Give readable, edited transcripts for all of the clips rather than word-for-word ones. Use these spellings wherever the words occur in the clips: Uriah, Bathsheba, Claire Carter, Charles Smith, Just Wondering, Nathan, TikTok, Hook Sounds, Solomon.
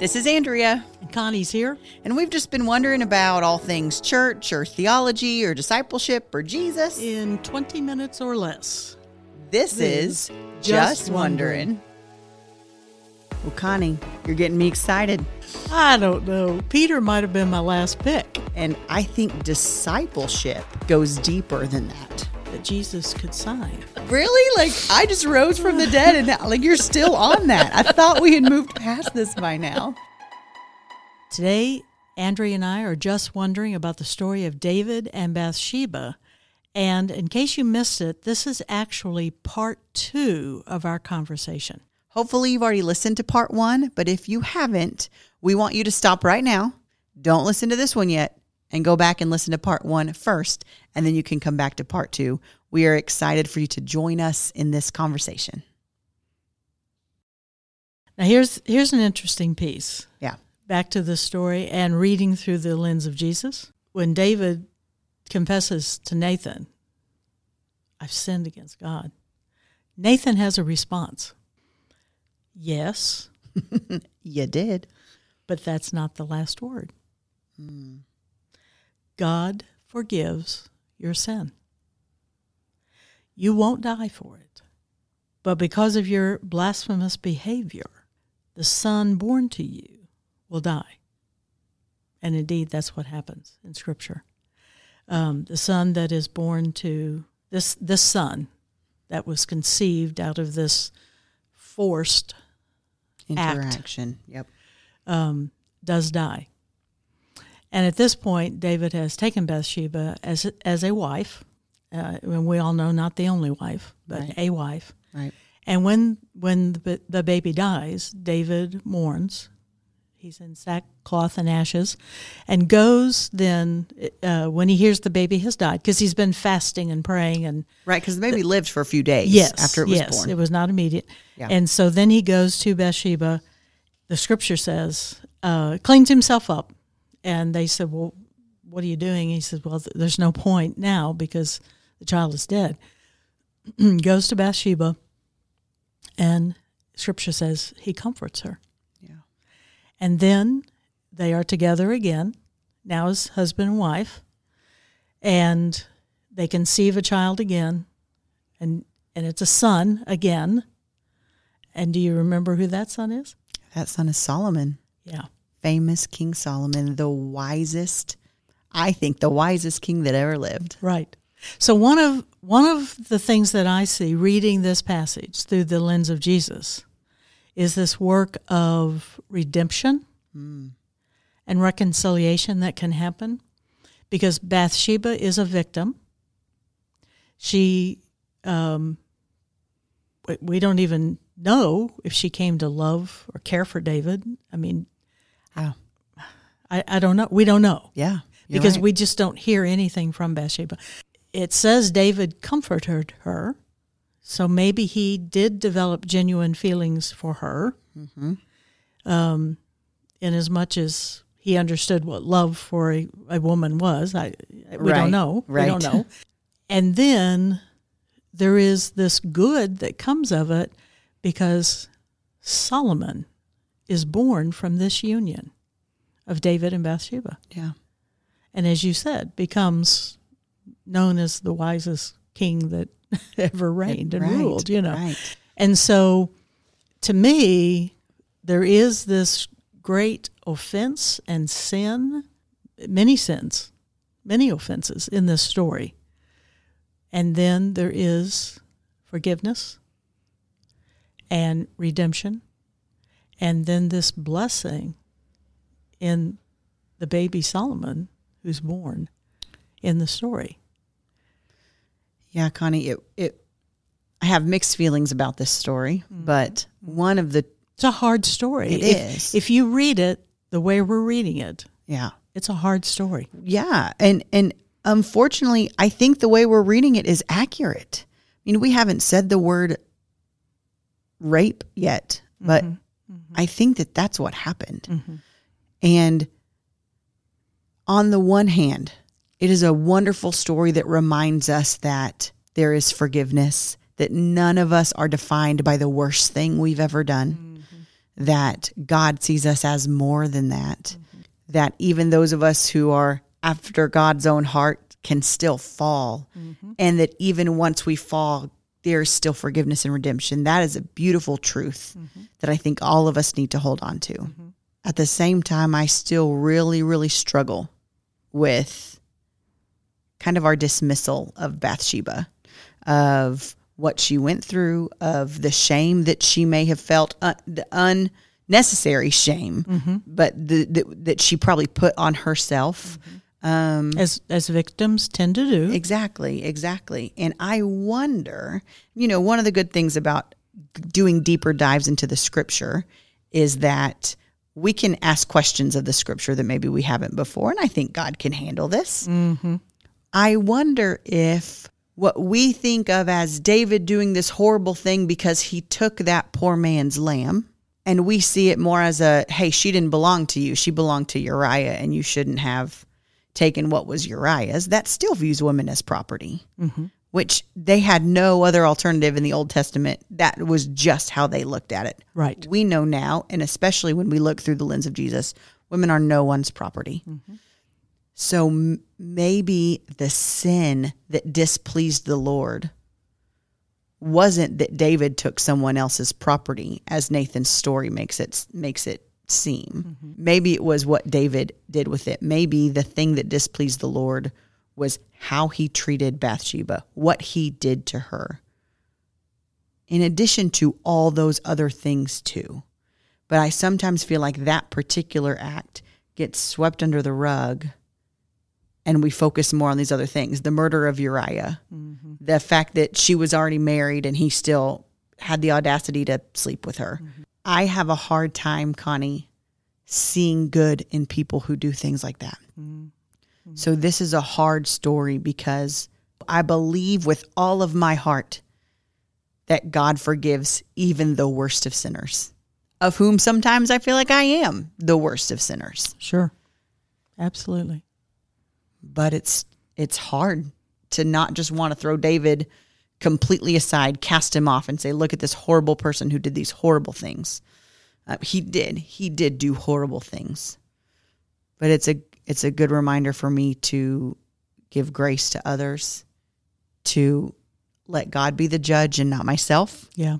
This is Andrea. And Connie's here. And we've just been wondering about all things church or theology or discipleship or Jesus. In 20 minutes or less. This is Just Wondering. Well, Connie, you're getting me excited. I don't know. Peter might have been my last pick. And I think discipleship goes deeper than that. That Jesus could sign. Really? Like, I just rose from the dead and now, like, you're still on that. I thought we had moved past this by now. Today, Andrea and I are just wondering about the story of David and Bathsheba. And in case you missed it, this is actually part 2 of our conversation. Hopefully you've already listened to part 1, but if you haven't, we want you to stop right now. Don't listen to this one yet. And go back and listen to part 1 first, and then you can come back to part 2. We are excited for you to join us in this conversation. Now, here's an interesting piece. Yeah. Back to the story and reading through the lens of Jesus. When David confesses to Nathan, I've sinned against God, Nathan has a response. Yes. You did. But that's not the last word. Mm. God forgives your sin. You won't die for it. But because of your blasphemous behavior, the son born to you will die. And indeed, that's what happens in Scripture. The son that is born to this son that was conceived out of this forced interaction act, does die. And at this point, David has taken Bathsheba as a wife, and we all know not the only wife, but a wife. Right. And when the baby dies, David mourns. He's in sackcloth and ashes, and goes then when he hears the baby has died, because he's been fasting and praying and right, because the baby lived for a few days after it was born. Yes, it was not immediate. Yeah. And so then he goes to Bathsheba. The Scripture says, cleans himself up. And they said, well, what are you doing? He said, well, there's no point now because the child is dead. Goes to Bathsheba, and Scripture says he comforts her. Yeah. And then they are together again, now as husband and wife, and they conceive a child again, and it's a son again. And do you remember who that son is? That son is Solomon. Yeah. Famous King Solomon, the wisest king that ever lived. Right. So one of the things that I see reading this passage through the lens of Jesus is this work of redemption and reconciliation that can happen, because Bathsheba is a victim. She, we don't even know if she came to love or care for David. I mean, I don't know. We don't know. Yeah. Because we just don't hear anything from Bathsheba. It says David comforted her. So maybe he did develop genuine feelings for her, in as much as he understood what love for a woman was. We don't know. Right. We don't know. And then there is this good that comes of it, because Solomon is born from this union of David and Bathsheba. Yeah. And as you said, becomes known as the wisest king that ever reigned and ruled, Right. And so, to me, there is this great offense and sin, many sins, many offenses in this story. And then there is forgiveness and redemption. And then this blessing in the baby Solomon who's born in the story. Yeah, Connie, I have mixed feelings about this story, but it's a hard story. It is. If you read it the way we're reading it, it's a hard story. Yeah, and unfortunately, I think the way we're reading it is accurate. I mean, we haven't said the word rape yet, but... Mm-hmm. I think that's what happened. Mm-hmm. And on the one hand, it is a wonderful story that reminds us that there is forgiveness, that none of us are defined by the worst thing we've ever done, that God sees us as more than that, mm-hmm. that even those of us who are after God's own heart can still fall, mm-hmm. and that even once we fall, there's still forgiveness and redemption. That is a beautiful truth mm-hmm. that I think all of us need to hold on to. Mm-hmm. At the same time, I still really, really struggle with kind of our dismissal of Bathsheba, of what she went through, of the shame that she may have felt, the unnecessary shame, mm-hmm. but that she probably put on herself. Mm-hmm. As victims tend to do. Exactly. And I wonder, one of the good things about doing deeper dives into the scripture is that we can ask questions of the scripture that maybe we haven't before, and I think God can handle this. Mm-hmm. I wonder if what we think of as David doing this horrible thing because he took that poor man's lamb, and we see it more as hey, she didn't belong to you. She belonged to Uriah, and you shouldn't have taken what was Uriah's. That still views women as property, mm-hmm. which they had no other alternative in the Old Testament. That was just how they looked at it. Right. We know now, and especially when we look through the lens of Jesus, women are no one's property. Mm-hmm. So maybe the sin that displeased the Lord wasn't that David took someone else's property, as Nathan's story makes it seem. Mm-hmm. Maybe it was what David did with it. Maybe the thing that displeased the Lord was how he treated Bathsheba, what he did to her, in addition to all those other things too. But I sometimes feel like that particular act gets swept under the rug, and we focus more on these other things. The murder of Uriah, mm-hmm. the fact that she was already married and he still had the audacity to sleep with her. Mm-hmm. I have a hard time, Connie, seeing good in people who do things like that. Mm-hmm. So this is a hard story, because I believe with all of my heart that God forgives even the worst of sinners, of whom sometimes I feel like I am the worst of sinners. Sure. Absolutely. But it's hard to not just want to throw David completely aside, cast him off, and say, look at this horrible person who did these horrible things. He did do horrible things. But it's a good reminder for me to give grace to others, to let God be the judge and not myself. Yeah.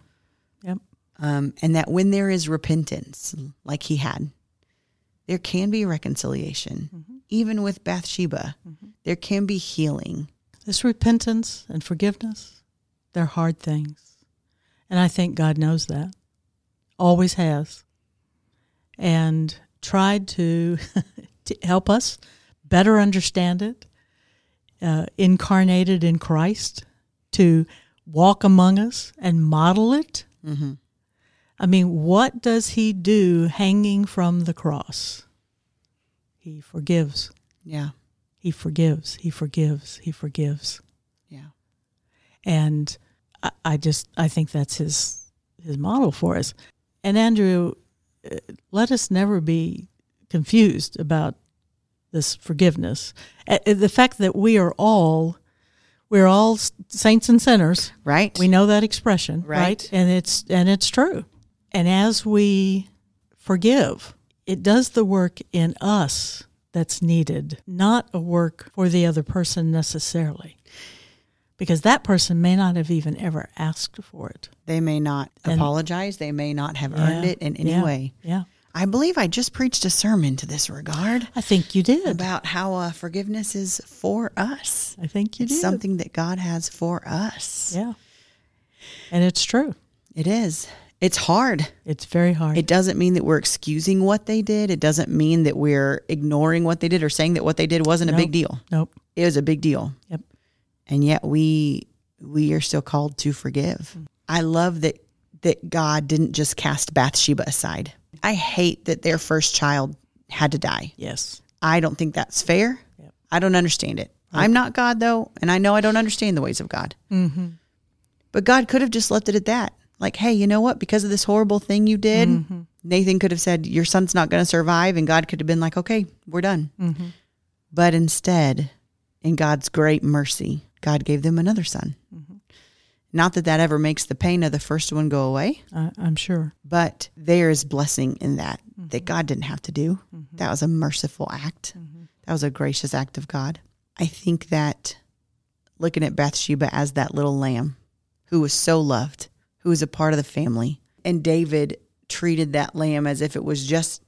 Yep. And that when there is repentance, like he had, there can be reconciliation. Mm-hmm. Even with Bathsheba, mm-hmm. there can be healing. This repentance and forgiveness, they're hard things. And I think God knows that. Always has. And tried to help us better understand it, incarnated in Christ, to walk among us and model it. Mm-hmm. I mean, what does he do hanging from the cross? He forgives. Yeah. He forgives. He forgives. He forgives. Yeah. And I think that's his model for us. And Andrew, let us never be confused about this forgiveness. The fact that we're all saints and sinners, right? We know that expression, right? And it's true. And as we forgive, it does the work in us that's needed, not a work for the other person necessarily. Because that person may not have even ever asked for it. They may not apologize. They may not have earned it in any way. Yeah. I believe I just preached a sermon to this regard. I think you did. About how forgiveness is for us. I think you did. It's something that God has for us. Yeah. And it's true. It is. It's hard. It's very hard. It doesn't mean that we're excusing what they did. It doesn't mean that we're ignoring what they did or saying that what they did wasn't a big deal. Nope. It was a big deal. Yep. And yet we are still called to forgive. I love that God didn't just cast Bathsheba aside. I hate that their first child had to die. Yes. I don't think that's fair. Yep. I don't understand it. Okay. I'm not God, though, and I know I don't understand the ways of God. Mm-hmm. But God could have just left it at that. Like, hey, you know what? Because of this horrible thing you did, mm-hmm. Nathan could have said, your son's not going to survive, and God could have been like, okay, we're done. Mm-hmm. But instead, in God's great mercy, God gave them another son. Mm-hmm. Not that that ever makes the pain of the first one go away. I'm sure. But there is blessing in that, mm-hmm. that God didn't have to do. Mm-hmm. That was a merciful act. Mm-hmm. That was a gracious act of God. I think that looking at Bathsheba as that little lamb who was so loved, who was a part of the family, and David treated that lamb as if it was just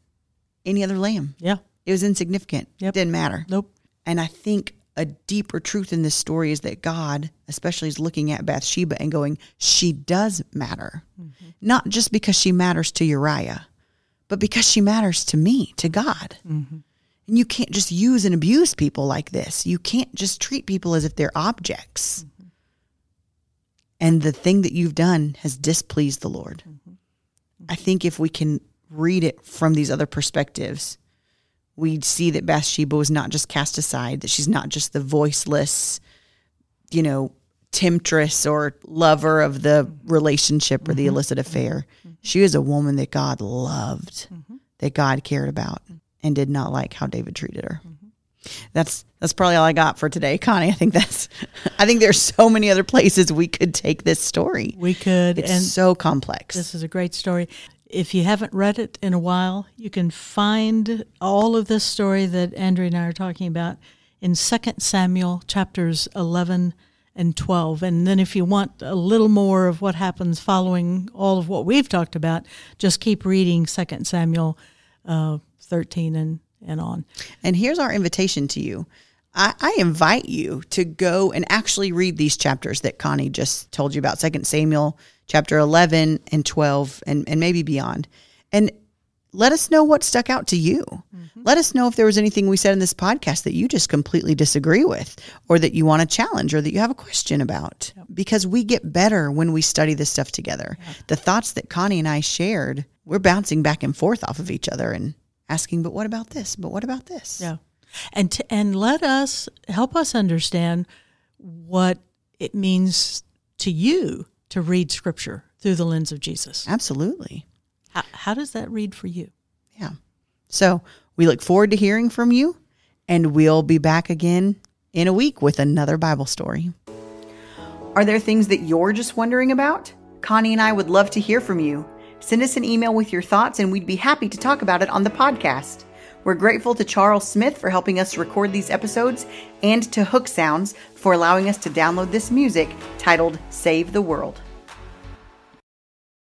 any other lamb. Yeah. It was insignificant. Yep. It didn't matter. Nope. And I think a deeper truth in this story is that God, especially, is looking at Bathsheba and going, she does matter. Mm-hmm. Not just because she matters to Uriah, but because she matters to me, to God. Mm-hmm. And you can't just use and abuse people like this. You can't just treat people as if they're objects. Mm-hmm. And the thing that you've done has displeased the Lord. Mm-hmm. Mm-hmm. I think if we can read it from these other perspectives, we'd see that Bathsheba was not just cast aside, that she's not just the voiceless, temptress or lover of the relationship or the illicit affair. Mm-hmm. She was a woman that God loved, mm-hmm. that God cared about, and did not like how David treated her. Mm-hmm. That's probably all I got for today, Connie. I think there's so many other places we could take this story. We could. It's so complex. This is a great story. If you haven't read it in a while, you can find all of this story that Andrea and I are talking about in 2 Samuel chapters 11 and 12. And then if you want a little more of what happens following all of what we've talked about, just keep reading 2 Samuel 13 and on. And here's our invitation to you. I invite you to go and actually read these chapters that Connie just told you about, 2 Samuel chapter 11 and 12 and maybe beyond. And let us know what stuck out to you. Mm-hmm. Let us know if there was anything we said in this podcast that you just completely disagree with, or that you want to challenge, or that you have a question about. Yep. Because we get better when we study this stuff together. Yeah. The thoughts that Connie and I shared, we're bouncing back and forth off of each other and asking, but what about this? But what about this? Yeah. And let us, help us understand what it means to you to read Scripture through the lens of Jesus. Absolutely. How does that read for you? Yeah. So we look forward to hearing from you, and we'll be back again in a week with another Bible story. Are there things that you're just wondering about? Connie and I would love to hear from you. Send us an email with your thoughts, and we'd be happy to talk about it on the podcast. We're grateful to Charles Smith for helping us record these episodes, and to Hook Sounds for allowing us to download this music titled Save the World.